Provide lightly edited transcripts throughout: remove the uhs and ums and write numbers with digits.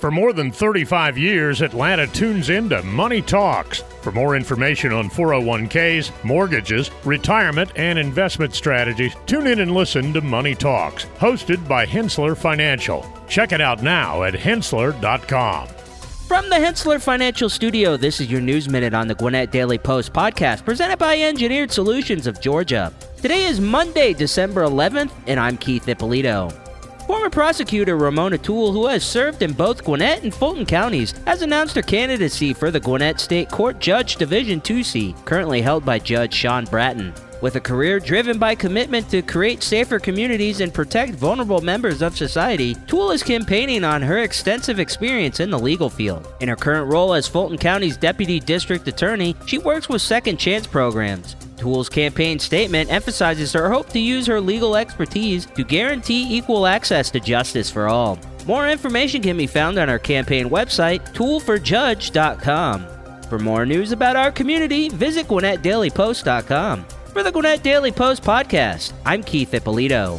For more than 35 years, Atlanta tunes into Money Talks. For more information on 401ks, mortgages, retirement, and investment strategies, tune in and listen to Money Talks, hosted by Hensler Financial. Check it out now at Hensler.com. From the Hensler Financial Studio, this is your News Minute on the Gwinnett Daily Post podcast, presented by Engineered Solutions of Georgia. Today is Monday, December 11th, and I'm Keith Ippolito. Former prosecutor Ramona Toole, who has served in both Gwinnett and Fulton counties, has announced her candidacy for the Gwinnett State Court Judge Division 2 seat, currently held by Judge Sean Bratton. With a career driven by commitment to create safer communities and protect vulnerable members of society, Toole is campaigning on her extensive experience in the legal field. In her current role as Fulton County's Deputy District Attorney, she works with Second Chance programs. Toole's campaign statement emphasizes her hope to use her legal expertise to guarantee equal access to justice for all. More information can be found on our campaign website, tooleforjudge.com. For more news about our community, visit GwinnettDailyPost.com. For the Gwinnett Daily Post podcast, I'm Keith Ippolito.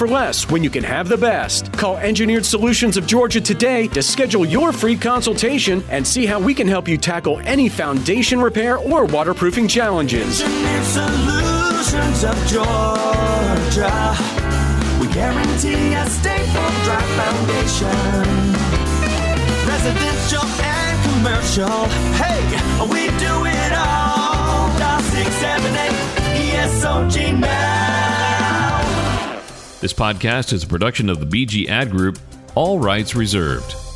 for less when you can have the best? Call Engineered Solutions of Georgia today to schedule your free consultation and see how we can help you tackle any foundation repair or waterproofing challenges. Engineered Solutions of Georgia. We guarantee a staple dry foundation. Residential and commercial. Hey, we do it all. Dial 678 ESOG now. This podcast is a production of the BG Ad Group, all rights reserved.